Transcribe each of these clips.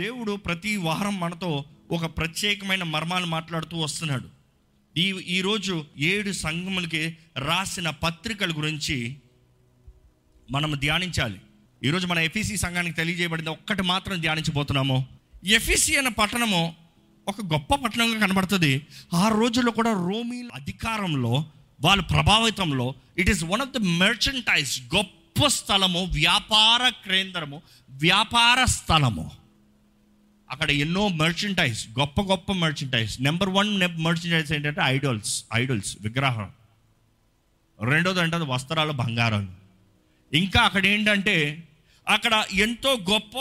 దేవుడు ప్రతి వారం మనతో ఒక ప్రత్యేకమైన మర్మాలు మాట్లాడుతూ వస్తున్నాడు. ఈరోజు 7 సంఘములకి రాసిన పత్రికల గురించి మనం ధ్యానించాలి. ఈరోజు మన ఎఫీసీ సంఘానికి తెలియజేయబడింది ఒక్కటి మాత్రం ధ్యానించబోతున్నాము. ఎఫీసీ అనే పట్టణము ఒక గొప్ప పట్టణంగా కనబడుతుంది. ఆ రోజుల్లో కూడా రోమీ అధికారంలో, వాళ్ళ ప్రభావితంలో it is one of the merchandise, గొప్ప స్థలము, వ్యాపార కేంద్రము, వ్యాపార స్థలము. అక్కడ ఎన్నో మెర్చెంటైజ్, గొప్ప గొప్ప మెర్చెంటైజ్. నెంబర్ 1 మెర్చెంటైజ్ ఏంటంటే ఐడల్స్ విగ్రహం. రెండోది అంటే వస్త్రాలు, బంగారాలు. ఇంకా అక్కడ ఏంటంటే అక్కడ ఎంతో గొప్ప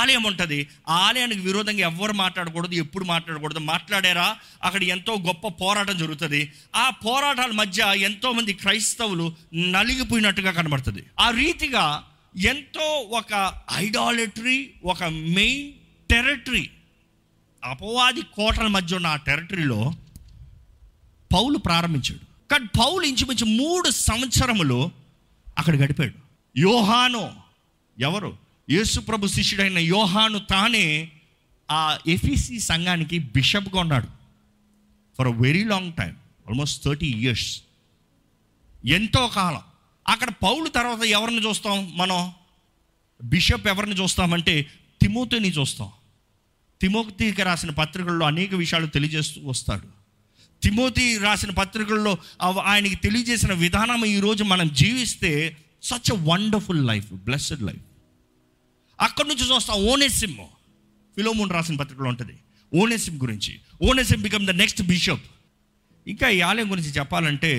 ఆలయం ఉంటుంది. ఆ ఆలయానికి విరోధంగా ఎవరు మాట్లాడకూడదు, ఎప్పుడు మాట్లాడకూడదు. మాట్లాడారా అక్కడ ఎంతో గొప్ప పోరాటం జరుగుతుంది. ఆ పోరాటాల మధ్య ఎంతోమంది క్రైస్తవులు నలిగిపోయినట్టుగా కనబడుతుంది. ఆ రీతిగా ఎంతో ఒక ఐడాలట్రీ, ఒక మెయిన్ టెరిటరీ, అపవాది కోటల మధ్య ఉన్న ఆ టెరిటరీలో పౌలు ప్రారంభించాడు. కానీ పౌలు ఇంచుమించు 3 సంవత్సరములు అక్కడ గడిపాడు. యోహాను, ఎవరు యేసు ప్రభు శిష్యుడైన యోహాను, తానే ఆ ఎఫీసీ సంఘానికి బిషప్గా ఉన్నాడు for a very long time, almost 30 years, ఎంతో కాలం. అక్కడ పౌలు తర్వాత ఎవరిని చూస్తాం మనం? బిషప్ ఎవరిని చూస్తామంటే తిమోతిని చూస్తాం. తిమోతికి రాసిన పత్రికల్లో అనేక విషయాలు తెలియజేస్తూ వస్తాడు. తిమోతి రాసిన పత్రికల్లో ఆయనకి తెలియజేసిన విధానం ఈరోజు మనం జీవిస్తే such a wonderful life, blessed life. అక్కడి నుంచి చూస్తాం ఓనేసిమ్, ఫిలోమోన్ రాసిన పత్రికలో ఉంటుంది ఓనేసిమ్ గురించి. ఓనేసిమ్ బికమ్ ద నెక్స్ట్ బిషప్. ఇంకా ఈ ఆలయం గురించి చెప్పాలంటే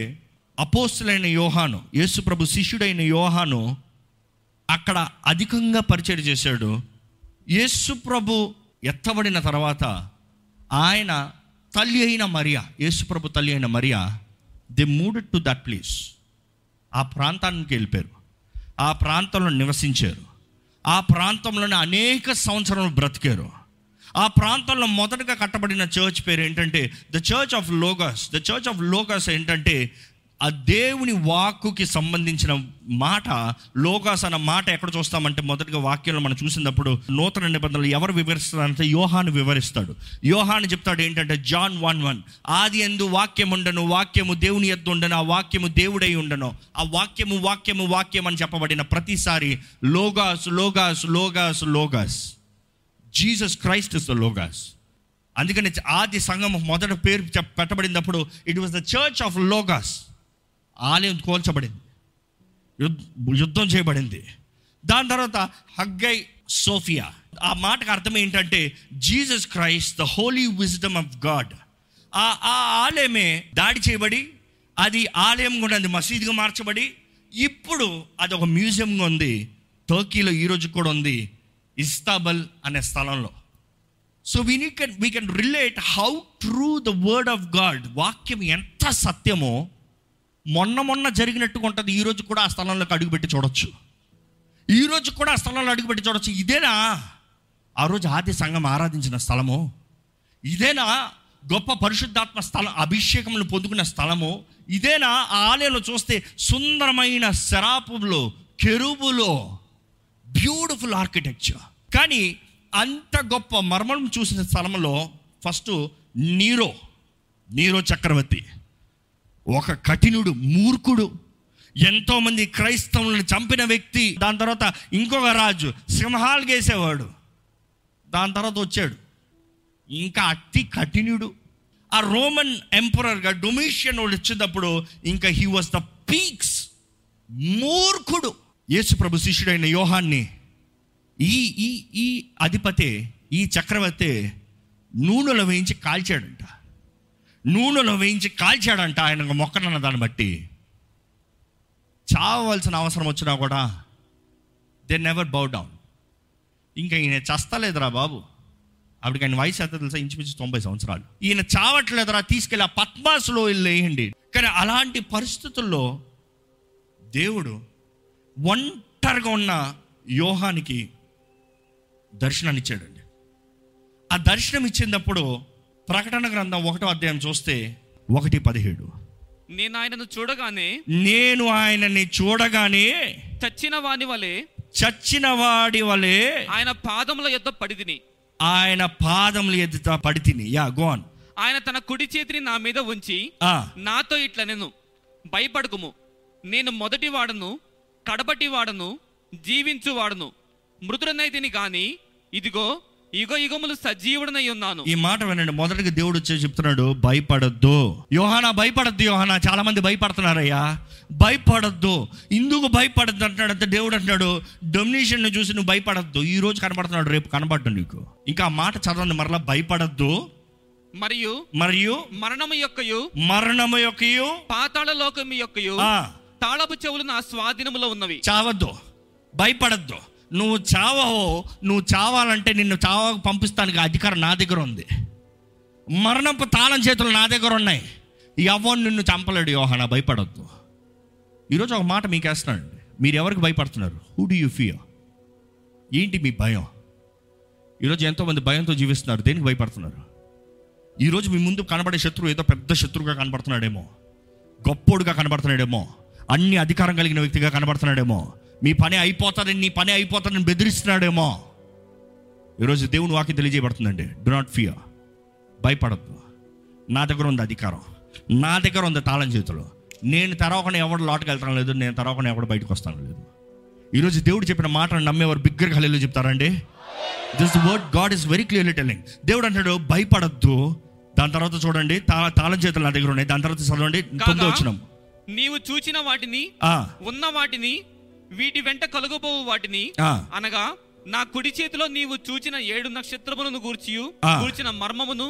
అపోస్తులైన యోహాను, యేసు ప్రభు శిష్యుడైన యోహాను అక్కడ అధికంగా పరిచయం చేశాడు. యేసు ప్రభు ఎత్తబడిన తర్వాత ఆయన తల్లి అయిన మరియా, యేసు ప్రభు తల్లి అయిన మరియా, they moved to that place. ఆ ప్రాంతానికి వెళ్ళిపోయారు, ఆ ప్రాంతంలో నివసించారు, ఆ ప్రాంతంలోనే అనేక సంవత్సరాలు బ్రతికారు. ఆ ప్రాంతంలో మొదటగా కట్టబడిన చర్చ్ పేరు ఏంటంటే the church of Logos. The church of Logos ఏంటంటే ఆ దేవుని వాక్కుకి సంబంధించిన మాట. లోగాస్ అన్న మాట ఎక్కడ చూస్తామంటే మొదటిగా వాక్యంలో మనం చూసినప్పుడు నూతన నిబంధనలు ఎవరు వివరిస్తారంటే యోహాను వివరిస్తాడు. యోహాను చెప్తాడు ఏంటంటే John 1:1, ఆది యందు వాక్యం ఉండెను, వాక్యము దేవుని యొద్ద ఉండెను, ఆ వాక్యము దేవుడై ఉండెను. ఆ వాక్యము వాక్యము వాక్యం అని చెప్పబడిన ప్రతిసారి Logos Logos Logos Logos. Jesus Christ is the Logos. అందుకని ఆది సంఘం మొదట పేరు పెట్టబడినప్పుడు it was the church of Logos. ఆలయం కోల్చబడింది, యుద్ధం చేయబడింది. దాని తర్వాత హగ్గై సోఫియా, ఆ మాటకు అర్థం ఏంటంటే Jesus Christ the holy wisdom of God. ఆ ఆలయమే దాడి చేయబడి అది ఆలయం కూడా అది మసీదుగా మార్చబడి ఇప్పుడు అది ఒక మ్యూజియంగా ఉంది. టర్కీలో ఈరోజు కూడా ఉంది, ఇస్తాంబుల్ అనే స్థలంలో. So we can relate how true the word of God. వాక్యం ఎంత సత్యమో మొన్న జరిగినట్టుగా ఉంటుంది. ఈరోజు కూడా ఆ స్థలంలోకి అడుగుపెట్టి చూడొచ్చు, ఈరోజు కూడా ఆ స్థలంలో అడుగుపెట్టి చూడొచ్చు. ఇదేనా ఆ రోజు ఆది సంఘం ఆరాధించిన స్థలము? ఇదేనా గొప్ప పరిశుద్ధాత్మ స్థలం, అభిషేకములు పొందుకున్న స్థలము? ఇదేనా ఆ ఆలయంలో చూస్తే సుందరమైన శరాపులో, కెరూబులో, బ్యూటిఫుల్ ఆర్కిటెక్చర్. కానీ అంత గొప్ప మర్మం చూసిన స్థలంలో ఫస్ట్ నీరో చక్రవర్తి, ఒక కఠినుడు, మూర్ఖుడు, ఎంతోమంది క్రైస్తవులను చంపిన వ్యక్తి. దాని తర్వాత ఇంకొక రాజు, సింహాలు గేసేవాడు. దాని తర్వాత వచ్చాడు ఇంకా అతి కఠినుడు, ఆ రోమన్ ఎంపరర్గా డొమిషియన్ వాడు వచ్చేటప్పుడు ఇంకా హీ వాస్ ద పీక్స్, మూర్ఖుడు. యేసు ప్రభు శిష్యుడైన యోహాన్ని ఈ అధిపతే, ఈ చక్రవర్తే నూనెలో వేయించి కాల్చాడంట. ఆయన మొక్కనన్న దాన్ని బట్టి చావవలసిన అవసరం వచ్చినా కూడా దే నెవర్ బౌ డౌన్. ఇంకా ఈయన చస్తలేదురా బాబు, అప్పటికి ఆయన వయసు ఎంత తెలుసా? ఇంచుమించు 90 సంవత్సరాలు. ఈయన చావట్లేదురా, తీసుకెళ్ళి ఆ పద్మాసులో వెళ్ళేయండి. కానీ అలాంటి పరిస్థితుల్లో దేవుడు ఒంటరిగా ఉన్న యోహానికి దర్శనాన్ని ఇచ్చాడండి. ఆ దర్శనం ఇచ్చినప్పుడు ప్రకటన గ్రంథం 1వ అధ్యాయం చూస్తే 1:17, నేను ఆయనని చూడగానే చచ్చిన వాడి వలె ఆయన పాదముల యొద్ద పడితిని. ఆయన పాదములు ఎదుట పడితిని. Yeah go on. ఆయన తన కుడి చేతిని నా మీద ఉంచి నాతో ఇట్లా నేను భయపడకుము, నేను మొదటి వాడను, కడపటి వాడను, జీవించు వాడను, మృతుడనైతిని గాని ఇదిగో యుగ యుగములు సజీవుడనై ఉన్నాను. ఈ మాట వినండి, మొదటిగా దేవుడు వచ్చి చెప్తున్నాడు భయపడద్దు యోహానా, భయపడద్దు యోహానా. చాలా మంది భయపడుతున్నారయ్యా, భయపడద్దు. ఎందుకు భయపడద్దు అంటున్నాడంటే దేవుడు అంటున్నాడు డొమినేషన్ చూసి నువ్వు భయపడద్దు, ఈ రోజు కనబడుతున్నాడు రేపు కనబడ్డు నీకు. ఇంకా ఆ మాట చదవండి మరలా, భయపడద్దు మరియు మరియు మరణము యొక్కయు పాతాళ లోకము యొక్కయు తాళపు చెవులు నా స్వాధీనములో ఉన్నవి. చావద్దు, భయపడద్దు. నువ్వు చావో, నువ్వు చావాలంటే నిన్ను చావకు పంపిస్తానికి అధికారం నా దగ్గర ఉంది. మరణపు తాళం చేతులు నా దగ్గర ఉన్నాయి, ఎవరు నిన్ను చంపలేడు యోహానా, భయపడద్దు. ఈరోజు ఒక మాట మీకు వేస్తున్నానండి, మీరు ఎవరికి భయపడుతున్నారు? Who do you fear? ఏంటి మీ భయం? ఈరోజు ఎంతోమంది భయంతో జీవిస్తున్నారు. దేనికి భయపడుతున్నారు? ఈరోజు మీ ముందు కనబడే శత్రువు ఏదో పెద్ద శత్రువుగా కనబడుతున్నాడేమో, గొప్పోడుగా కనబడుతున్నాడేమో, అన్ని అధికారం కలిగిన వ్యక్తిగా కనబడుతున్నాడేమో, మీ పని అయిపోతారని, నీ పని అయిపోతారని బెదిరిస్తున్నాడేమో. ఈరోజు దేవుని వాక్యం తెలియజేయబడుతుందండి, డు నాట్ ఫియర్, భయపడద్దు. నా దగ్గర ఉంది అధికారం, నా దగ్గర ఉంది తాళం చేతులు. నేను తెరవకుండా ఎవడు లోటుకు వెళ్తాను లేదు, నేను తెరవకుండా ఎవడు బయటకు వస్తాను లేదు. ఈరోజు దేవుడు చెప్పిన మాటను నమ్మేవారు బిగ్గరగా హల్లెలూయా చెప్తారండి. This word God is very clearly telling. దేవుడు అంటాడు భయపడద్దు. దాని తర్వాత చూడండి, తాళం చేతులు నా దగ్గర ఉన్నాయి. దాని తర్వాత చదవండి 9వ వచనం, నీవు చూచిన వాటిని, ఉన్న వాటిని, వీటి వెంట కలుగబోవు వాటిని, అనగా నా కుడి చేతిలో నీవు చూచిన 7 నక్షత్రములను కూర్చిన మర్మమును,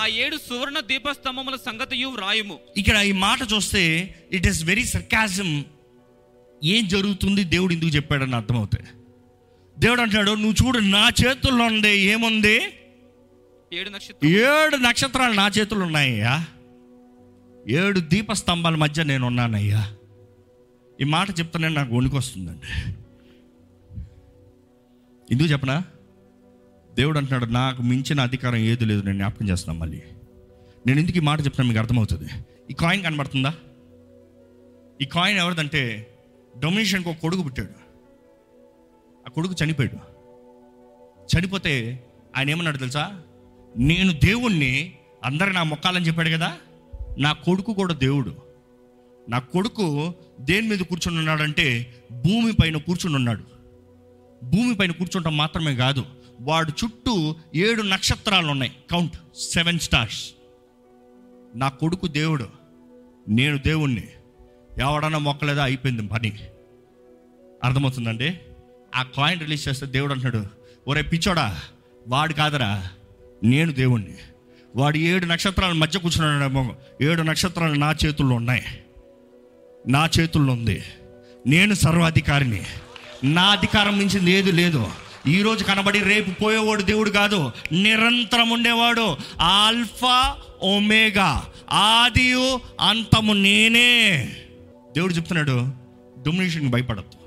ఆ 7 సువర్ణ దీపస్తంభముల సంగతియు రాయుము. ఇక్కడ ఈ మాట చూస్తే ఇట్ ఈస్ వెరీ సర్కాజం. ఏం జరుగుతుంది, దేవుడు ఎందుకు చెప్పాడని అర్థమవుతాయి. దేవుడు అంటాడు నువ్వు చూడు, నా చేతుల్లో ఉండే ఏముంది, 7 నక్షత్రాలు నా చేతులు ఉన్నాయ్యా, 7 దీపస్తంభాల మధ్య నేను ఉన్నానయ్యా. ఈ మాట చెప్తానే నాకు వణుకొస్తుందండి. ఎందుకు చెప్పనా, దేవుడు అంటున్నాడు నాకు మించిన అధికారం ఏది లేదు. నేను జ్ఞాపకం చేస్తున్నాను మళ్ళీ, నేను ఎందుకు ఈ మాట చెప్తున్నాను మీకు అర్థమవుతుంది. ఈ కాయిన్ కనబడుతుందా? ఈ కాయిన్ ఎవరిదంటే డొమినిషన్కి ఒక కొడుకు పుట్టాడు, ఆ కొడుకు చనిపోయాడు. చనిపోతే ఆయన ఏమన్నాడు తెలుసా, నేను దేవుణ్ణి, అందరూ నా మొక్కాలని చెప్పాడు కదా, నా కొడుకు కూడా దేవుడు. నా కొడుకు దేని మీద కూర్చుని ఉన్నాడంటే భూమి పైన కూర్చుని ఉన్నాడు. భూమి పైన కూర్చుంటాం మాత్రమే కాదు, వాడు చుట్టూ 7 నక్షత్రాలు ఉన్నాయి. Count 7 stars. నా కొడుకు దేవుడు, నేను దేవుణ్ణి. ఎవడన్నా మొక్కలేదా, అయిపోయింది పని. అర్థమవుతుందండి. ఆ కాయిన్ రిలీజ్ చేస్తే దేవుడు అంటున్నాడు, ఒరే పిచ్చోడా, వాడు కాదరా, నేను దేవుణ్ణి. వాడు 7 నక్షత్రాల మధ్య కూర్చున్నాడేమో, 7 నక్షత్రాలు నా చేతుల్లో ఉన్నాయి, నా చేతుల్లో ఉంది. నేను సర్వాధికారిని, నా అధికారం మించింది ఏది లేదు. ఈరోజు కనబడి రేపు పోయేవాడు దేవుడు కాదు, నిరంతరం ఉండేవాడు. ఆల్ఫా ఒమేగా, ఆదియు అంతము నేనే. దేవుడు చెప్తున్నాడు డొమినేషన్కి భయపడద్దు,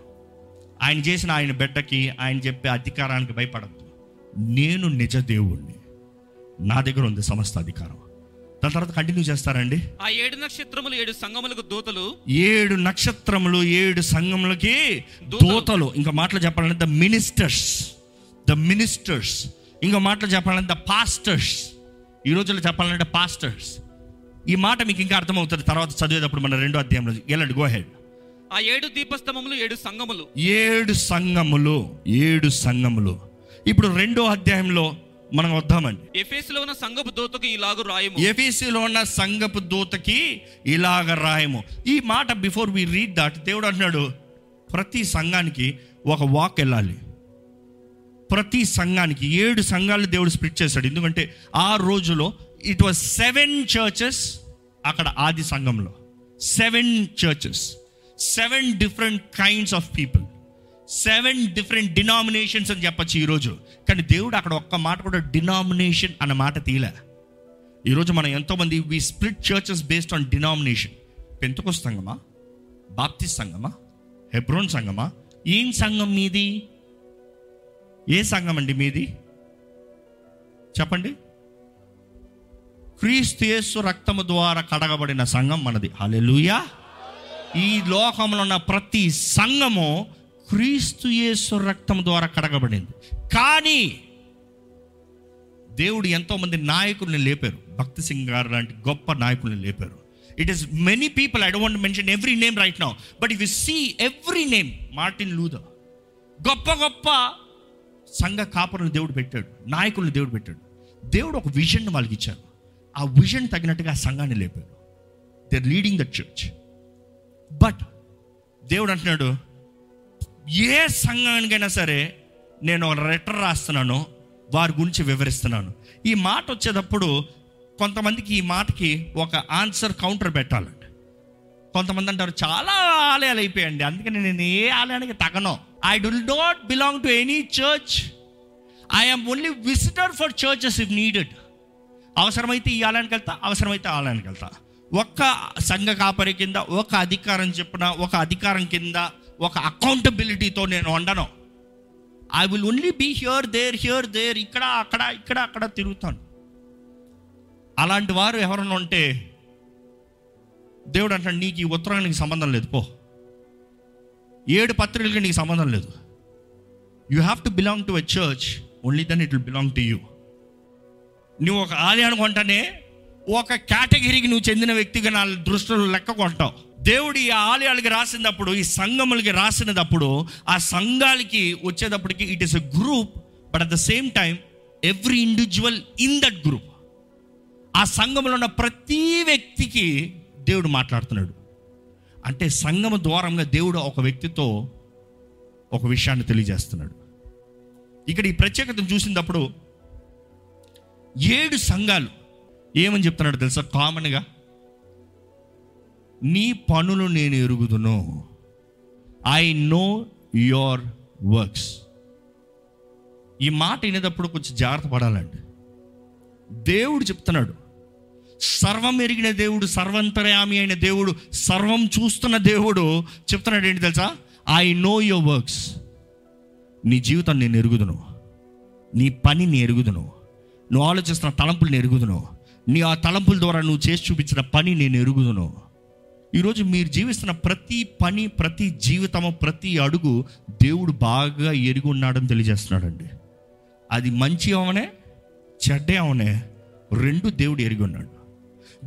ఆయన చేసిన ఆయన బిడ్డకి, ఆయన చెప్పే అధికారానికి భయపడద్దు. నేను నిజ దేవుణ్ణి, నా దగ్గర ఉంది సమస్త అధికారం. దాని తర్వాత కంటిన్యూ చేస్తారండి, ఆ 7 నక్షత్రములు 7 సంఘములకు దూతలు. 7 నక్షత్రములు 7 సంఘములకి దూతలు. ఇంకా మాటలు చెప్పాలంటే ద మినిస్టర్స్. ఇంకా మాటలు చెప్పాలంటే ద పాస్టర్స్. ఈ రోజుల్లో చెప్పాలంటే పాస్టర్స్. ఈ మాట మీకు ఇంకా అర్థమవుతుంది తర్వాత చదివేటప్పుడు మన 2వ అధ్యాయంలో. వెళ్ళండి, గో హెడ్. ఆ 7 దీపస్తంభములు 7 సంఘములు. 7 సంఘములు. ఇప్పుడు 2వ అధ్యాయంలో మనం వద్దామండి. ఎఫెసులో ఉన్న సంఘపు దూతకి ఇలాగ రాయము. ఎఫెసులో ఉన్న సంఘపు దూతకి ఇలాగ రాయము. ఈ మాట బిఫోర్ వి రీడ్ దట్, దేవుడు అంటున్నాడు ప్రతి సంఘానికి ఒక వాక్ వెళ్ళాలి. ప్రతి సంఘానికి 7 సంఘాలు దేవుడు స్ప్లిట్ చేశాడు. ఎందుకంటే ఆ రోజులో ఇట్ వాజ్ 7 చర్చెస్. అక్కడ ఆది సంఘంలో 7 churches, 7 different kinds of people, 7 different denominations అని చెప్పచ్చు ఈరోజు. కానీ దేవుడు అక్కడ ఒక్క మాట కూడా డినామినేషన్ అన్న మాట తీలే. ఈరోజు మనం ఎంతోమంది we split churches based on denomination. Pentecost సంఘమా, బాప్టిస్ట్ సంఘమా, హెబ్రోన్ సంఘమా? ఏం సంఘం మీది? ఏ సంఘం అండి మీది? చెప్పండి. క్రీస్తు యేసు రక్తము ద్వారా కడగబడిన సంఘం మనది. హల్లెలూయా. ఈ లోకంలో ఉన్న ప్రతి సంఘము క్రీస్తు యేసు రక్తం ద్వారా కడగబడింది. కానీ దేవుడు ఎంతోమంది నాయకుల్ని లేపారు. భక్తి సింగ్ గారు లాంటి గొప్ప నాయకుల్ని లేపారు. It is many people. I don't mention every name right now, but if you see every name, Martin Luther, గొప్ప గొప్ప సంఘ కాపరులు దేవుడు పెట్టాడు, నాయకులను దేవుడు పెట్టాడు. దేవుడు ఒక విజన్ వాళ్ళకి ఇచ్చారు. ఆ విజన్ తగినట్టుగా ఆ సంఘాన్ని లేపారు. They are leading the church. But దేవుడు అంటున్నాడు, ఏ సంఘానికైనా సరే నేను ఒక లెటర్ రాస్తున్నాను, వారి గురించి వివరిస్తున్నాను. ఈ మాట వచ్చేటప్పుడు కొంతమందికి ఈ మాటకి ఒక ఆన్సర్ కౌంటర్ పెట్టాలండి. కొంతమంది అంటారు చాలా ఆలయాలు అయిపోయాయండి, అందుకని నేను ఏ ఆలయానికి తగను. I do not belong to any church. I am only visitor for churches if needed. అవసరమైతే ఈ ఆలయానికి వెళ్తా, అవసరమైతే ఆలయానికి వెళ్తా. ఒక్క సంఘ కాపరి కింద, ఒక అధికారం చెప్పిన ఒక అధికారం కింద, ఒక అకౌంటబిలిటీతో నేను ఉండను. I will only be here there here there, ఇక్కడ అక్కడ ఇక్కడ అక్కడ తిరుగుతాను. అలాంటి వారు ఎవరైనా ఉంటే దేవుడు అంటాడు, నీకు ఈ ఉత్తరానికి సంబంధం లేదు, పో. 7 పత్రికలకి నీకు సంబంధం లేదు. You have to belong to a church, only then it will belong to you. నువ్వు ఒక ఆలయానికి కొంటానే, ఒక కేటగిరీకి నువ్వు చెందిన వ్యక్తిగా నా దృష్టిలో లెక్క కొంటావు. దేవుడు ఈ ఆలయాలకి రాసినప్పుడు, ఈ సంఘములకి రాసినప్పుడు, ఆ సంఘాలకి వచ్చేటప్పటికి it is a group, but at the same time every individual in that group. ఆ సంఘంలో ఉన్న ప్రతి వ్యక్తికి దేవుడు మాట్లాడుతున్నాడు. అంటే సంఘము ద్వారంగా దేవుడు ఒక వ్యక్తితో ఒక విషయాన్ని తెలియజేస్తున్నాడు. ఇక్కడ ఈ ప్రత్యేకతను చూసినప్పుడు 7 సంఘాలు ఏమని చెప్తున్నాడు తెలుసా? కామన్గా నీ పనులు నేను ఎరుగుదును, ఐ నో యువర్ వర్క్స్. ఈ మాట వినేటప్పుడు కొంచెం జాగ్రత్త పడాలండి. దేవుడు చెప్తున్నాడు, సర్వం ఎరిగిన దేవుడు, సర్వంతర్యామి అయిన దేవుడు, సర్వం చూస్తున్న దేవుడు చెప్తున్నాడు ఏంటి తెలుసా? I know your works. నీ జీవితం నేను ఎరుగుదును, నీ పని నేను ఎరుగుదును, నువ్వు ఆలోచిస్తున్న తలంపులు నేను ఎరుగుదును, నీ ఆ తలంపుల ద్వారా నువ్వు చేసి చూపించిన పని నేను ఎరుగుదును. ఈరోజు మీరు జీవిస్తున్న ప్రతి పని, ప్రతి జీవితము, ప్రతి అడుగు దేవుడు బాగా ఎరిగి ఉన్నాడని తెలియజేస్తున్నాడండి. అది మంచి అవనే చెడ్డ అవనే రెండు దేవుడు ఎరిగి ఉన్నాడు.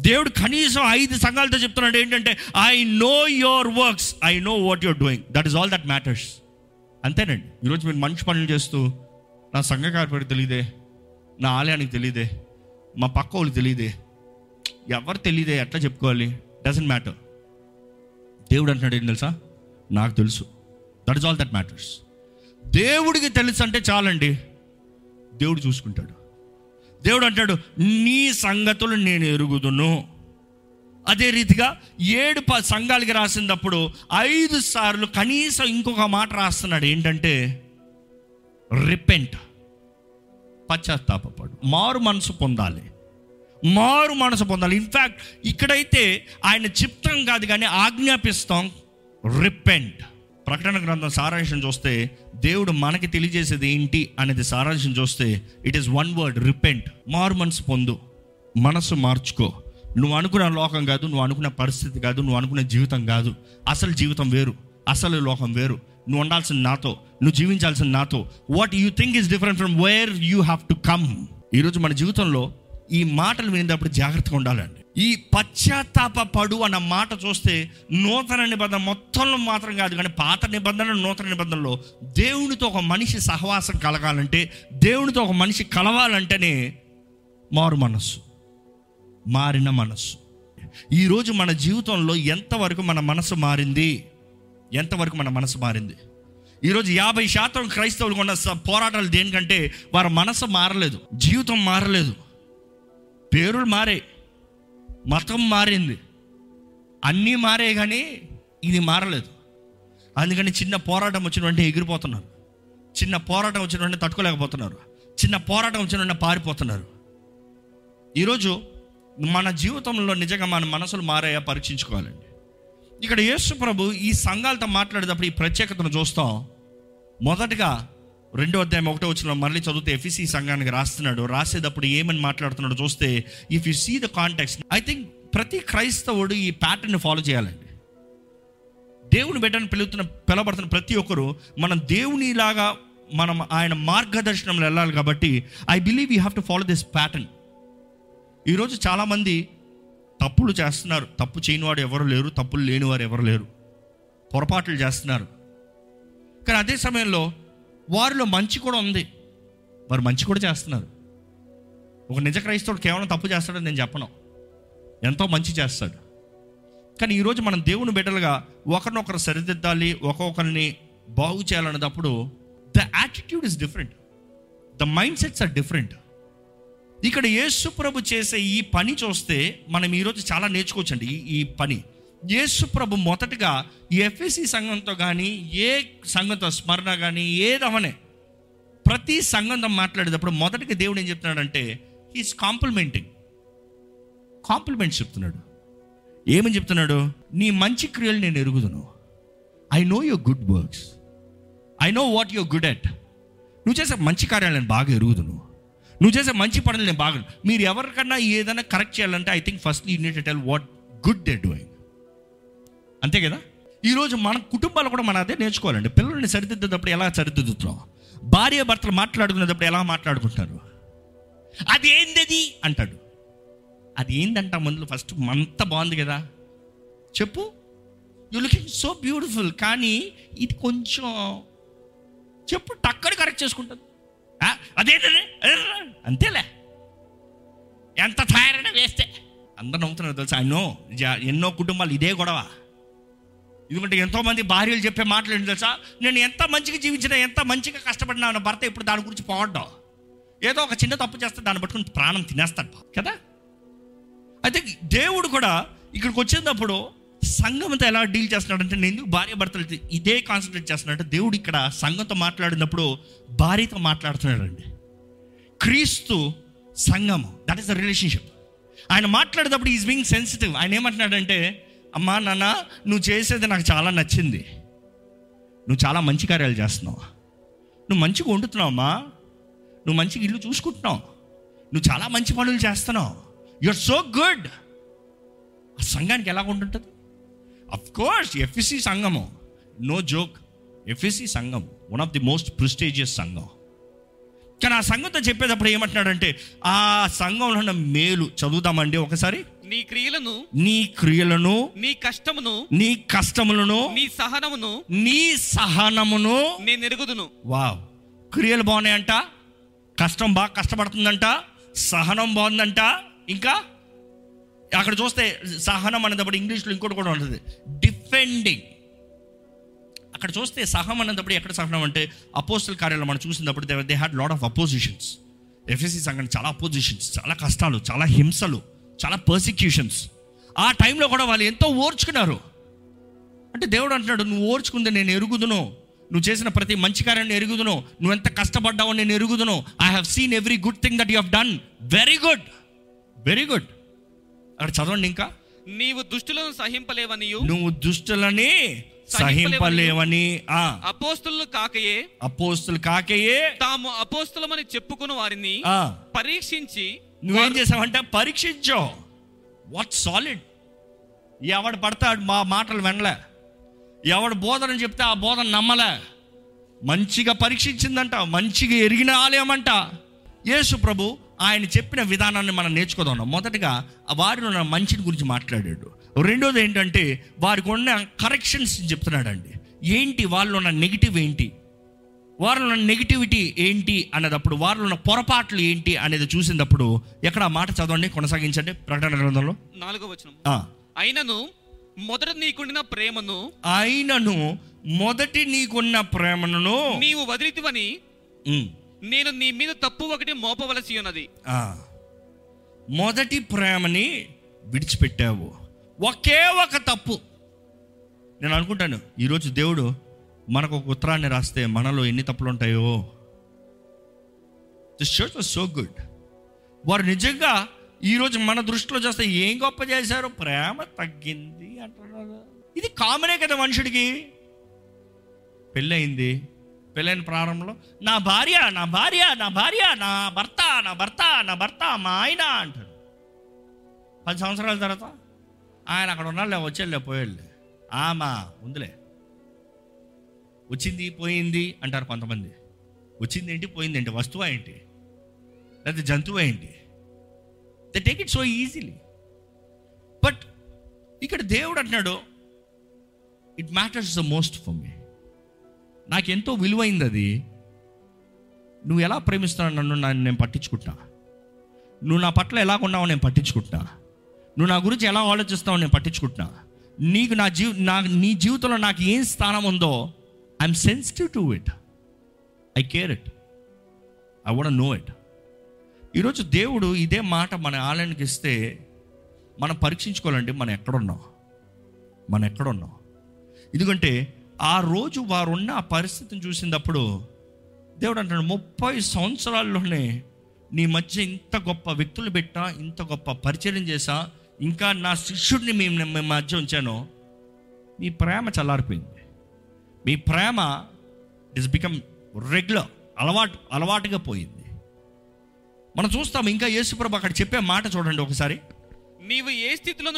దేవుడు కనీసం 5 సంఘాలతో చెప్తున్నాడు ఏంటంటే, I know your works, I know what your doing, that is all that matters. అంతేనండి. ఈరోజు మీరు మంచి పనులు చేస్తూ, నా సంఘ కార్పొరేట్ తెలియదే, నా ఆలయానికి తెలియదే, మా పక్క వాళ్ళకి తెలియదే, ఎవరు తెలియదే, ఎట్లా చెప్పుకోవాలి, డజంట్ మ్యాటర్. దేవుడు అంటున్నాడు ఏంటి తెలుసా? నాకు తెలుసు, that is all that matters. దేవుడికి తెలుసు అంటే చాలండి, దేవుడు చూసుకుంటాడు. దేవుడు అంటాడు, నీ సంగతులు నేను ఎరుగుదును. అదే రీతిగా 7 సంఘాలకి రాసినప్పుడు 5 సార్లు కనీసం ఇంకొక మాట రాస్తున్నాడు ఏంటంటే, రిపెంట్, పశ్చాత్తాపడు, మారు మనసు పొందాలి, మారు మనసు పొందాలి. ఇన్ఫ్యాక్ట్ ఇక్కడైతే ఆయన చెప్తాం కాదు కానీ ఆజ్ఞాపిస్తాం, రిపెంట్. ప్రకటన గ్రంథం సారాంశం చూస్తే, దేవుడు మనకి తెలియజేసేది ఏంటి అనేది సారాంశం చూస్తే, it is one word, repent. మారు మనసు పొందు, మనసు మార్చుకో. నువ్వు అనుకున్న లోకం కాదు, నువ్వు అనుకున్న పరిస్థితి కాదు, నువ్వు అనుకున్న జీవితం కాదు. అసలు జీవితం వేరు, అసలు లోకం వేరు. నువ్వు ఉండాల్సిన నాతో, నువ్వు జీవించాల్సిన నాతో. What you think is different from where you have to come. ఈరోజు మన జీవితంలో ఈ మాటలు వినేటప్పుడు జాగ్రత్తగా ఉండాలండి. ఈ పశ్చాత్తాప పడు అన్న మాట చూస్తే, నూతన నిబంధన మొత్తంలో మాత్రం కాదు కానీ పాత నిబంధన, నూతన నిబంధనలో దేవునితో ఒక మనిషి సహవాసం కలగాలంటే, దేవునితో ఒక మనిషి కలవాలంటేనే మారు మనస్సు, మారిన మనస్సు. ఈరోజు మన జీవితంలో ఎంతవరకు మన మనసు మారింది, ఎంతవరకు మన మనసు మారింది? ఈరోజు 50% క్రైస్తవులు ఉన్న పోరాటాలు దేనికంటే, వారి మనసు మారలేదు, జీవితం మారలేదు. పేరులు మారే, మతం మారింది, అన్నీ మారే కానీ ఇది మారలేదు. అందుకని చిన్న పోరాటం వచ్చిన వెంటనే ఎగిరిపోతున్నారు, చిన్న పోరాటం వచ్చిన వెంటనే తట్టుకోలేకపోతున్నారు, చిన్న పోరాటం వచ్చిన వెంటనే పారిపోతున్నారు. ఈరోజు మన జీవితంలో నిజంగా మన మనసులు మారాయా పరీక్షించుకోవాలండి. ఇక్కడ యేసు ప్రభు ఈ సంఘాలతో మాట్లాడేటప్పుడు ఈ ప్రత్యేకతను చూస్తాం. మొదటగా 2వ అధ్యాయం 1వ వచనం మళ్ళీ చదివితే, ఎఫెసీ సంఘానికి రాస్తున్నాడు. రాసేటప్పుడు ఏమని మాట్లాడుతున్నాడు చూస్తే, if you see the context, I think ప్రతి క్రైస్తవుడు ఈ ప్యాటర్న్ని ఫాలో చేయాలండి. దేవుని బిడ్డను పిలువబడుతున్న ప్రతి ఒక్కరు మనం దేవునిలాగా మనం ఆయన మార్గదర్శనంలో వెళ్ళాలి. కాబట్టి I believe you have to follow this pattern. ఈరోజు చాలామంది తప్పులు చేస్తున్నారు, తప్పు చేయనివాడు ఎవరు లేరు, తప్పులు లేనివారు ఎవరు లేరు, పొరపాట్లు చేస్తున్నారు. కానీ అదే సమయంలో వారిలో మంచి కూడా ఉంది, వారు మంచి కూడా చేస్తున్నారు. ఒక నిజ క్రైస్తవుడు కేవలం తప్పు చేస్తాడని నేను చెప్పను, ఎంతో మంచి చేస్తాడు. కానీ ఈరోజు మనం దేవుని బిడ్డలుగా ఒకరినొకరు సరిదిద్దాలి, ఒక్కొక్కరిని బాగు చేయాలన్నప్పుడు the attitude is different, the mind sets are different. ఇక్కడ యేసు ప్రభు చేసే ఈ పని చూస్తే మనం ఈరోజు చాలా నేర్చుకోవచ్చండి. ఈ పని యేసు ప్రభు మొదటగా ఎఫెసీ సంఘంతో కానీ ఏ సంఘంతో స్మరణ కానీ ఏదవనే ప్రతి సంఘంతో మాట్లాడేటప్పుడు మొదటిగా దేవుడు ఏం చెప్తున్నాడంటే హీస్ కాంప్లిమెంటింగ్, కాంప్లిమెంట్స్ చెప్తున్నాడు. ఏమని చెప్తున్నాడు? నీ మంచి క్రియలు నేను ఎరుగుదును, I know your good works, I know what your good at. నువ్వు చేసే మంచి కార్యాలు నేను బాగా ఎరుగుదును, నువ్వు చేసే మంచి పనులు నేను బాగా. మీరు ఎవరికన్నా ఏదైనా కరెక్ట్ చేయాలంటే I think first you need to tell what good they doing, అంతే కదా? ఈరోజు మన కుటుంబాలు కూడా మన అదే నేర్చుకోవాలండి. పిల్లల్ని సరిదిద్దేటప్పుడు ఎలా సరిదిద్దుతున్నాం? భార్య భర్తలు మాట్లాడుకునేటప్పుడు ఎలా మాట్లాడుకుంటారు? అది ఏందది అంటాడు, అది ఏందంట ముందు ఫస్ట్ అంత బాగుంది కదా చెప్పు, యు లుకింగ్ సో బ్యూటిఫుల్, కానీ ఇది కొంచెం చెప్పు, టక్కడి కరెక్ట్ చేసుకుంటాను. అదేంటే అంతేలే, ఎంత తయారైనా వేస్తే అందరూ నవ్వుతున్నారు తెలుసా. ఎన్నో కుటుంబాలు ఇదే గొడవ. ఎందుకంటే ఎంతోమంది భార్యలు చెప్పే మాటలు ఏంటి తెలుసా, నేను ఎంత మంచిగా జీవించినా ఎంత మంచిగా కష్టపడినా నా భర్త ఇప్పుడు దాని గురించి పోవడం, ఏదో ఒక చిన్న తప్పు చేస్తే దాన్ని పట్టుకుని ప్రాణం తినేస్తాడు కదా. అయితే దేవుడు కూడా ఇక్కడికి వచ్చేటప్పుడు సంఘంతో ఎలా డీల్ చేస్తున్నాడంటే నేను ఎందుకు భార్య భర్తలు ఇదే కాన్సన్ట్రేట్ చేస్తున్నాడంటే దేవుడు ఇక్కడ సంఘంతో మాట్లాడినప్పుడు భార్యతో మాట్లాడుతున్నాడు అండి. క్రీస్తు సంఘము, దట్ ఈస్ ద రిలేషన్షిప్. ఆయన మాట్లాడేటప్పుడు ఈజ్ బీయింగ్ సెన్సిటివ్. ఆయన ఏమంటున్నాడంటే అమ్మా నాన్న నువ్వు చేసేది నాకు చాలా నచ్చింది, నువ్వు చాలా మంచి కార్యాలు చేస్తున్నావు, నువ్వు మంచిగా వండుతున్నావు అమ్మా, నువ్వు మంచిగా ఇల్లు చూసుకుంటున్నావు, నువ్వు చాలా మంచి పనులు చేస్తున్నావు, యూఆర్ సో గుడ్. ఆ సంఘానికి ఎలా ఉంటుంటుంది? అఫ్కోర్స్ ఎఫ్ఎస్సి సంఘము, నో జోక్, ఎఫ్ఎస్సి సంఘం one of the most prestigious సంఘం. కానీ ఆ సంఘంతో చెప్పేటప్పుడు ఏమంటున్నాడంటే ఆ సంఘంలో ఉన్న మేలు చదువుదామండి ఒకసారి. నీ క్రియలను, నీ క్రియలను, నీ కష్టమును, నీ కష్టములను, నీ సహనమును, నీ సహనమును నేను ఎరుగుదును. వావ్, క్రియలు బాగున్నాయంట, కష్టం బాగా కష్టపడుతుందంట, సహనం బాగుందంట. ఇంకా అక్కడ చూస్తే సహనం అనేటప్పుడు ఇంగ్లీష్లో ఇంకోటి కూడా ఉంటుంది, డిఫెండింగ్. అక్కడ చూస్తే సహనం అన్నప్పుడు ఎక్కడ సహనం అంటే అపోస్తల కార్యాలయం మనం చూసినప్పుడు they had lot of oppositions. ఎఫెసీ సంఘం చాలా అపోజిషన్స్, చాలా కష్టాలు, చాలా హింసలు, చాలా పర్సిక్యూషన్స్. ఆ టైంలో కూడా వాళ్ళు ఎంతో ఓర్చుకున్నారు. అంటే దేవుడు అంటున్నాడు నువ్వు ఓర్చుకుంది నేను ఎరుగుదును, నువ్వు చేసిన ప్రతి మంచి కార్యాన్ని ఎరుగుదును, నువ్వు ఎంత కష్టపడ్డావో నేను ఎరుగుదును. I have seen every good thing that you have done. Very good, very good. అక్కడ చదవండి ఇంకా. నీవు దుష్టులను సహింపలేవని, నువ్వు దుష్టులని సహింపలేవని, అపోస్తులను కాకయే, అపోస్తులు కాకయే తాము అపోస్తులమని చెప్పుకున్న వారిని పరీక్షించి. నువ్వేం చేసావంటే పరీక్షించో. What solid. ఎవడు పడతాడు మా మాటలు వినలే, ఎవడు బోధన చెప్తే ఆ బోధన నమ్మలే. మంచిగా పరీక్షించిందంట, మంచిగా ఎరిగిన ఆలయం అంట. యేసు ప్రభు ఆయన చెప్పిన విధానాన్ని మనం నేర్చుకోదాం. మొదటగా వారిని ఉన్న మంచిని గురించి మాట్లాడాడు. రెండోది ఏంటంటే వారికి ఉన్న కరెక్షన్స్ చెప్తున్నాడు అండి. ఏంటి వాళ్ళు ఉన్న నెగిటివ్, ఏంటి వారిలో ఉన్న నెగిటివిటీ ఏంటి అనేటప్పుడు, వారిలో ఉన్న పొరపాట్లు ఏంటి అనేది చూసినప్పుడు ఎక్కడ ఆ మాట చదవండి, కొనసాగించండి. ప్రకటన గ్రంథంలో 4వ వచనం. అయినను మొదటి నీకున్న ప్రేమను నీవు వదిలితివని నేను నీ మీద తప్పు ఒకటి మోపవలసి ఉన్నది. మొదటి ప్రేమని విడిచిపెట్టావు. ఒకే ఒక తప్పు. నేను అనుకుంటాను ఈరోజు దేవుడు మనకు ఒక ఉత్తరాన్ని రాస్తే మనలో ఎన్ని తప్పులు ఉంటాయో. This church was so good. వారు నిజంగా ఈరోజు మన దృష్టిలో చూస్తే ఏం గొప్ప చేశారు, ప్రేమ తగ్గింది అంటున్నారు. ఇది కామనే కదా మనుషుడికి. పెళ్ళయింది, పెళ్ళైన ప్రారంభంలో నా భార్య, నా భార్య, నా భార్య, నా భర్త, నా భర్త, నా భర్త, మా ఆయన అంటారు. 10 సంవత్సరాల తర్వాత ఆయన అక్కడ ఉన్నాళ్ళే, వచ్చేళ్ళే, పోయేళ్ళే, ఆమా ఉందిలే, వచ్చింది పోయింది అంటారు కొంతమంది. వచ్చింది ఏంటి, పోయింది ఏంటి, వస్తువు ఏంటి, లేదా జంతువు ఏంటి? They take it so easily. But ఇక్కడ దేవుడు అంటున్నాడు, it matters the most for me. నాకెంతో విలువైంది అది. నువ్వు ఎలా ప్రేమిస్తున్నావు నన్ను, నేను పట్టించుకుంటా. నువ్వు నా పట్ల ఎలా ఉన్నావో నేను పట్టించుకుంటున్నా. నువ్వు నా గురించి ఎలా ఆలోచిస్తావో నేను పట్టించుకుంటున్నా. నీకు నీ జీవితంలో నాకు ఏం స్థానం ఉందో I'm sensitive to it. I care it. I want know it. ఈరోజు దేవుడు ఇదే మాట మన ఆలయానికి ఇస్తే మనం పరీక్షించుకోవాలండి, మనం ఎక్కడున్నాం. ఎందుకంటే ఆ రోజు వారున్న ఆ పరిస్థితిని చూసినప్పుడు దేవుడు అంటాడు, 30 సంవత్సరాల్లోనే నీ మధ్య ఇంత గొప్ప వ్యక్తులు పెట్టా, ఇంత గొప్ప పరిచయం చేశా, ఇంకా నా శిష్యుడిని మీ మధ్య ఉంచాను. మీ ప్రేమ చల్లారిపోయింది. మీ ప్రేమ ఇస్ బికమ్ రెగ్యులర్, అలవాటుగా పోయింది. మనం చూస్తాం ఇంకా యేసుప్రభు అక్కడ చెప్పే మాట చూడండి ఒకసారి. నీవు ఏ స్థితిలో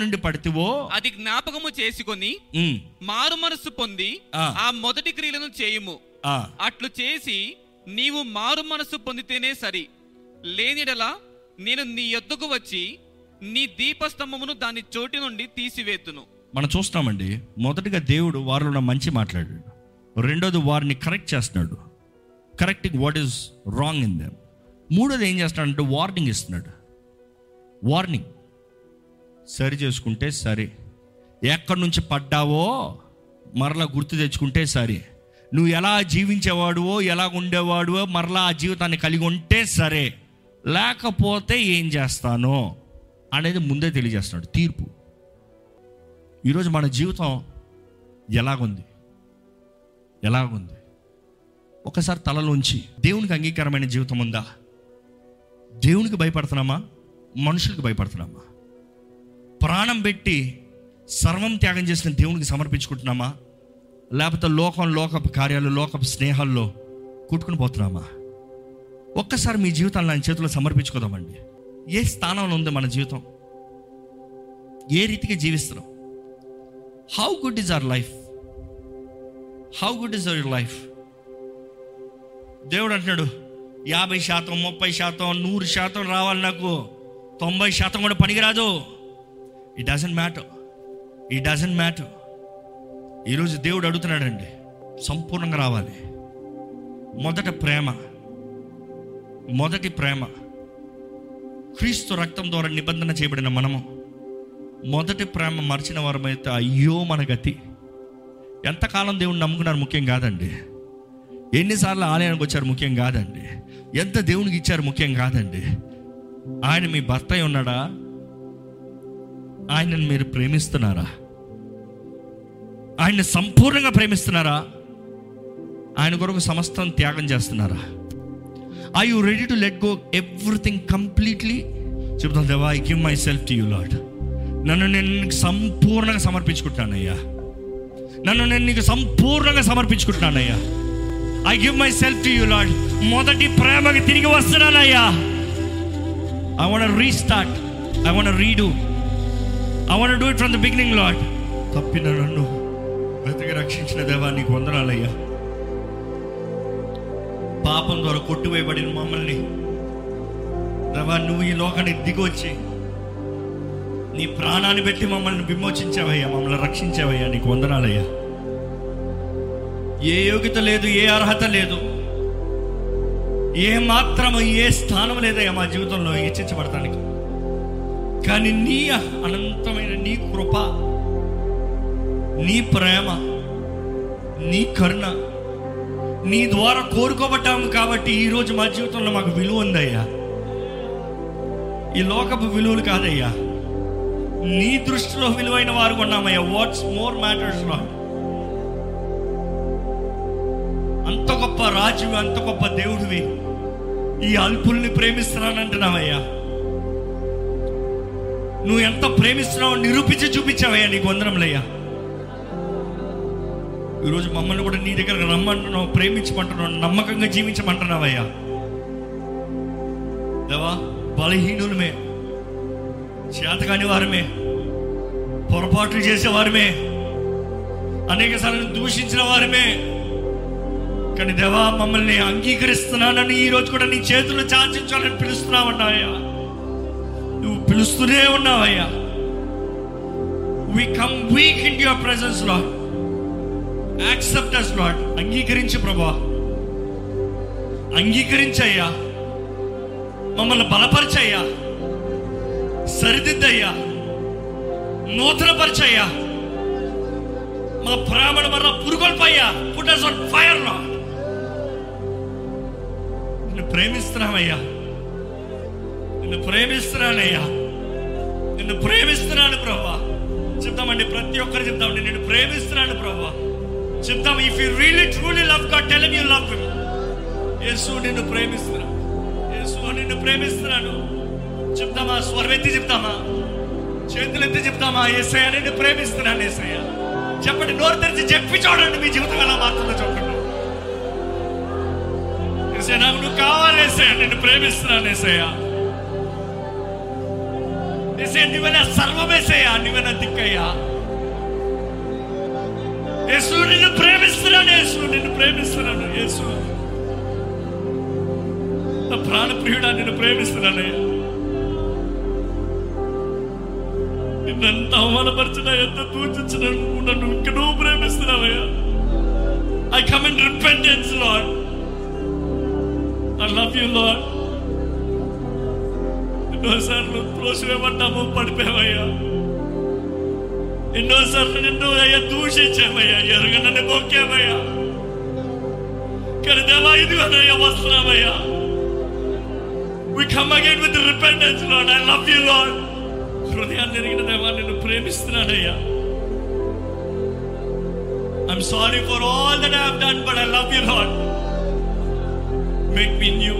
నుండి పడితివో అది జ్ఞాపకము చేసుకొని మారు మనసు పొంది ఆ మొదటి క్రియలను చేయుము. అట్లు చేసి నీవు మారు మనసు పొందితేనే సరి. లేనిడలా నేను నీ యొద్దకు వచ్చి నీ దీపస్తంభమును దాని చోటి నుండి తీసివేతును. మనం చూస్తామండి, మొదటిగా దేవుడు వారిలో మంచి మాట్లాడాడు. రెండోది వారిని కరెక్ట్ చేస్తున్నాడు, correcting what is wrong in them. మూడోది ఏం చేస్తున్నాడంటే వార్నింగ్ ఇస్తున్నాడు. సరి చేసుకుంటే సరే, ఎక్కడి నుంచి పడ్డావో మరలా గుర్తు తెచ్చుకుంటే సరే, నువ్వు ఎలా జీవించేవాడువో ఎలా ఉండేవాడువో మరలా ఆ జీవితాన్ని కలిగి ఉంటే సరే, లేకపోతే ఏం చేస్తానో అనేది ముందే తెలియజేస్తున్నాడు, తీర్పు. ఈరోజు మన జీవితం ఎలాగుంది ఒకసారి తలలోంచి, దేవునికి అంగీకారమైన జీవితం ఉందా? దేవునికి భయపడుతున్నామా, మనుషులకు భయపడుతున్నామా? ప్రాణం పెట్టి సర్వం త్యాగం చేసిన దేవునికి సమర్పించుకుంటున్నామా, లేకపోతే లోకపు కార్యాలు, లోకపు స్నేహాల్లో కొట్టుకుని పోతున్నామా? ఒక్కసారి మీ జీవితాన్ని ఆయన చేతిలో సమర్పించుకోదామండి. ఏ స్థానంలో ఉంది మన జీవితం? ఏ రీతిగా జీవిస్తున్నాం? How good is our life? దేవుడు అంటున్నాడు, 50%, 30%, 100% రావాలి నాకు, 90% కూడా పనికిరాదు. It doesn't matter. ఈరోజు దేవుడు అడుగుతున్నాడండి, సంపూర్ణంగా రావాలి. మొదటి ప్రేమ క్రీస్తు రక్తం ద్వారా నిబంధన చేయబడిన మనము మొదటి ప్రేమ మరిచిన వారమైతే అయ్యో మన గతి. ఎంతకాలం దేవుడిని నమ్ముకున్నారు ముఖ్యం కాదండి, ఎన్నిసార్లు ఆలయానికి వచ్చారు ముఖ్యం కాదండి, ఎంత దేవునికి ఇచ్చారు ముఖ్యం కాదండి. ఆయన మీ భర్త అయి ఉన్నాడా? ఆయనను మీరు ప్రేమిస్తున్నారా? ఆయన సంపూర్ణంగా ప్రేమిస్తున్నారా? ఆయన కొరకు సమస్తం త్యాగం చేస్తున్నారా? Are you ready to let go everything completely? చెప్తాను, దేవా, I give myself to you Lord. నన్ను సంపూర్ణంగా సమర్పించుకుంటానయ్యా, నీకు సంపూర్ణంగా సమర్పించుకుంటానయ్యా. I give myself to you Lord. మొదటి ప్రేమకి తిరిగి వస్తున్నానయ్యా. I want to restart. I want to redo. I want to do it from the beginning Lord. తప్పిన నన్ను వెతికి రక్షించిన దేవా నీకు వందనాలయ్యా. పాపం ద్వారా కొట్టువేయబడిన మమ్మల్ని దేవా నువ్వు ఈ లోకానికి దిగొచ్చి నీ ప్రాణాన్ని పెట్టి మమ్మల్ని విమోచించావయ్యా, మమ్మల్ని రక్షించావయ్యా, నీకు వందనాలయ్యా. ఏ యోగ్యత లేదు, ఏ అర్హత లేదు, ఏ మాత్రము ఏ స్థానం లేదయ్యా మా జీవితంలో హెచ్చించబడటానికి. కానీ నీ అనంతమైన నీ కృప, నీ ప్రేమ, నీ కరుణ, నీ ద్వారా కోరుకోబడ్డాము కాబట్టి ఈరోజు మా జీవితంలో మాకు విలువ ఉందయ్యా. ఈ లోకపు విలువలు కాదయ్యా, నీ దృష్టిలో విలువైన వారు కొన్నామయ్యా. What's more matters lot. అంత గొప్ప రాజువి, అంత గొప్ప దేవుడివి, ఈ అల్పుల్ని ప్రేమిస్తున్నానంటున్నావయ్యా. నువ్వు ఎంత ప్రేమిస్తున్నావో నిరూపించి చూపించావయ్యా, నీకు వందనంలయ్యా. ఈరోజు మమ్మల్ని కూడా నీ దగ్గర రమ్మంటున్నావు, ప్రేమించమంటున్నావు, నమ్మకంగా జీవించమంటున్నావయ్యా. దేవా, బలహీనులమే, చేతకాని వారమే, పొరపాట్లు చేసేవారమే, అనేక సార్లు దూషించిన వారమే, కానీ దేవా మమ్మల్ని అంగీకరిస్తున్నానని ఈ రోజు కూడా నీ చేతులు చాచించాలని పిలుస్తున్నావన్నావయ్యా, నువ్వు పిలుస్తూనే ఉన్నావయ్యా. We come weak into your presence, Lord. Accept us, Lord. అంగీకరించు ప్రభువా, అంగీకరించయ్యా, మమ్మల్ని బలపరచయ్యా, సరిదిద్దయ్యా, నూతనపరచయ్యా, మా ప్రాణం మరలా పురుగొల్పయ్యా. Put us on fire, Lord. నిన్ను ప్రేమిస్తున్నామయ్యా, నిన్ను ప్రేమిస్తున్నానయ్యా, నిన్ను ప్రేమిస్తున్నాను ప్రభువా. చెప్తామండి, ప్రతి ఒక్కరు చెప్తామండి, నేను ప్రేమిస్తున్నాను ప్రభువా. చెప్తాము, if you really truly love God, tell him you love him. యేసు నిన్ను ప్రేమిస్తున్నాను, యేసు నిన్ను ప్రేమిస్తున్నాను చెప్తామా? స్వరమెత్తి చెప్తామా? చేతులెత్తి చెప్తామా? యేసయ్యా నిన్ను ప్రేమిస్తున్నాను యేసయ్యా. చెప్పండి, నోరు తెరిచి చెప్పి చూడండి, మీ జీవితం ఎలా మాత్రమే చెప్పండి. యేసయ్యా నాకు నువ్వు కావాలి యేసయ్యా, నిన్ను ప్రేమిస్తున్నాను యేసయ్యా. నువ్వైనా సర్వమేసయ్యా, నువ్వైనా దిక్కయ్యా. యేసు నిన్ను ప్రేమిస్తున్నాను, యేసు నిన్ను ప్రేమిస్తున్నాను, యేసు నా ప్రాణప్రియుడా నిన్ను ప్రేమిస్తున్నానయ్యా. నిన్నెంత అవమానపరిచినా, ఎంత దూచించినా నన్ను ఇంక నువ్వు ప్రేమిస్తున్నావయ్యా. I come in repentance, Lord. I love you, Lord. ఎన్నోసార్లు త్రోసివేమన్నాము, పడిపోయావయ్యా. ఎన్నోసార్లు నిన్ను అయ్యా దూషించామయ్యా, ఎరగనని మొక్కామయ్యా. కానీ దేవా ఇదిగోనయ్యా వస్తున్నామయ్యా. We come again with repentance, Lord. I love you, Lord. హృదయాన్ని ఎరిగిన దేవా నిన్ను ప్రేమిస్తున్నానయ్యా. I'm sorry for all that I have done, but I love you, Lord. Make me new.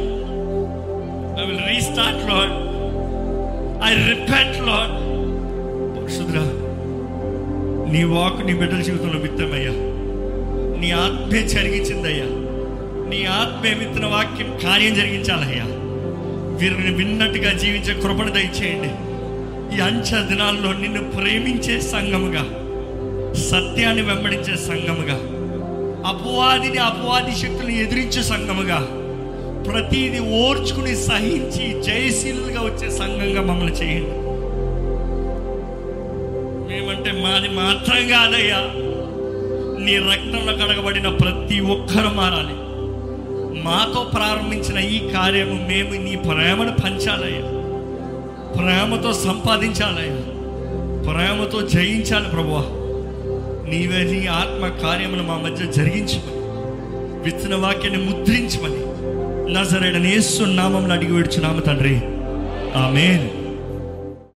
I will restart, Lord. I repent, Lord. పరిశుద్ధుడా, నీ walk నీ బిడ్డల జీవితంలో విత్తమయ్యా. నీ ఆత్మే జరిగించిందయ్యా, నీ ఆత్మే విత్తన వాక్యం కార్యం జరిగించాలయ్యా. వీరిని విన్నట్టుగా జీవించే కృపణ దయచేయండి. ఈ అంచె దినాల్లో నిన్ను ప్రేమించే సంఘముగా, సత్యాన్ని వెంబడించే సంఘముగా, అపవాది శక్తులను ఎదిరించే సంఘముగా, ప్రతిది ఓర్చుకుని సహించి జయశీలుగా వచ్చే సంఘంగా మమ్మల్ని చేయండి. మేమంటే మాది మాత్రం కాదయ్యా, నీ రక్తంలో కడగబడిన ప్రతి ఒక్కరు మారాలి. మాతో ప్రారంభించిన ఈ కార్యము మేము నీ ప్రేమను పంచాలయ్యా, ప్రేమతో సంపాదించాలయ్యా, ప్రేమతో జయించాలి ప్రభువా. నీవే నీ ఆత్మ కార్యమును మా మధ్య జరిగించమని, విత్తన వాక్యాన్ని ముద్రించమని నజరేయుడైన యేసు నామమున అడిగి వేడుచున్నాము తండ్రి. ఆమేన్.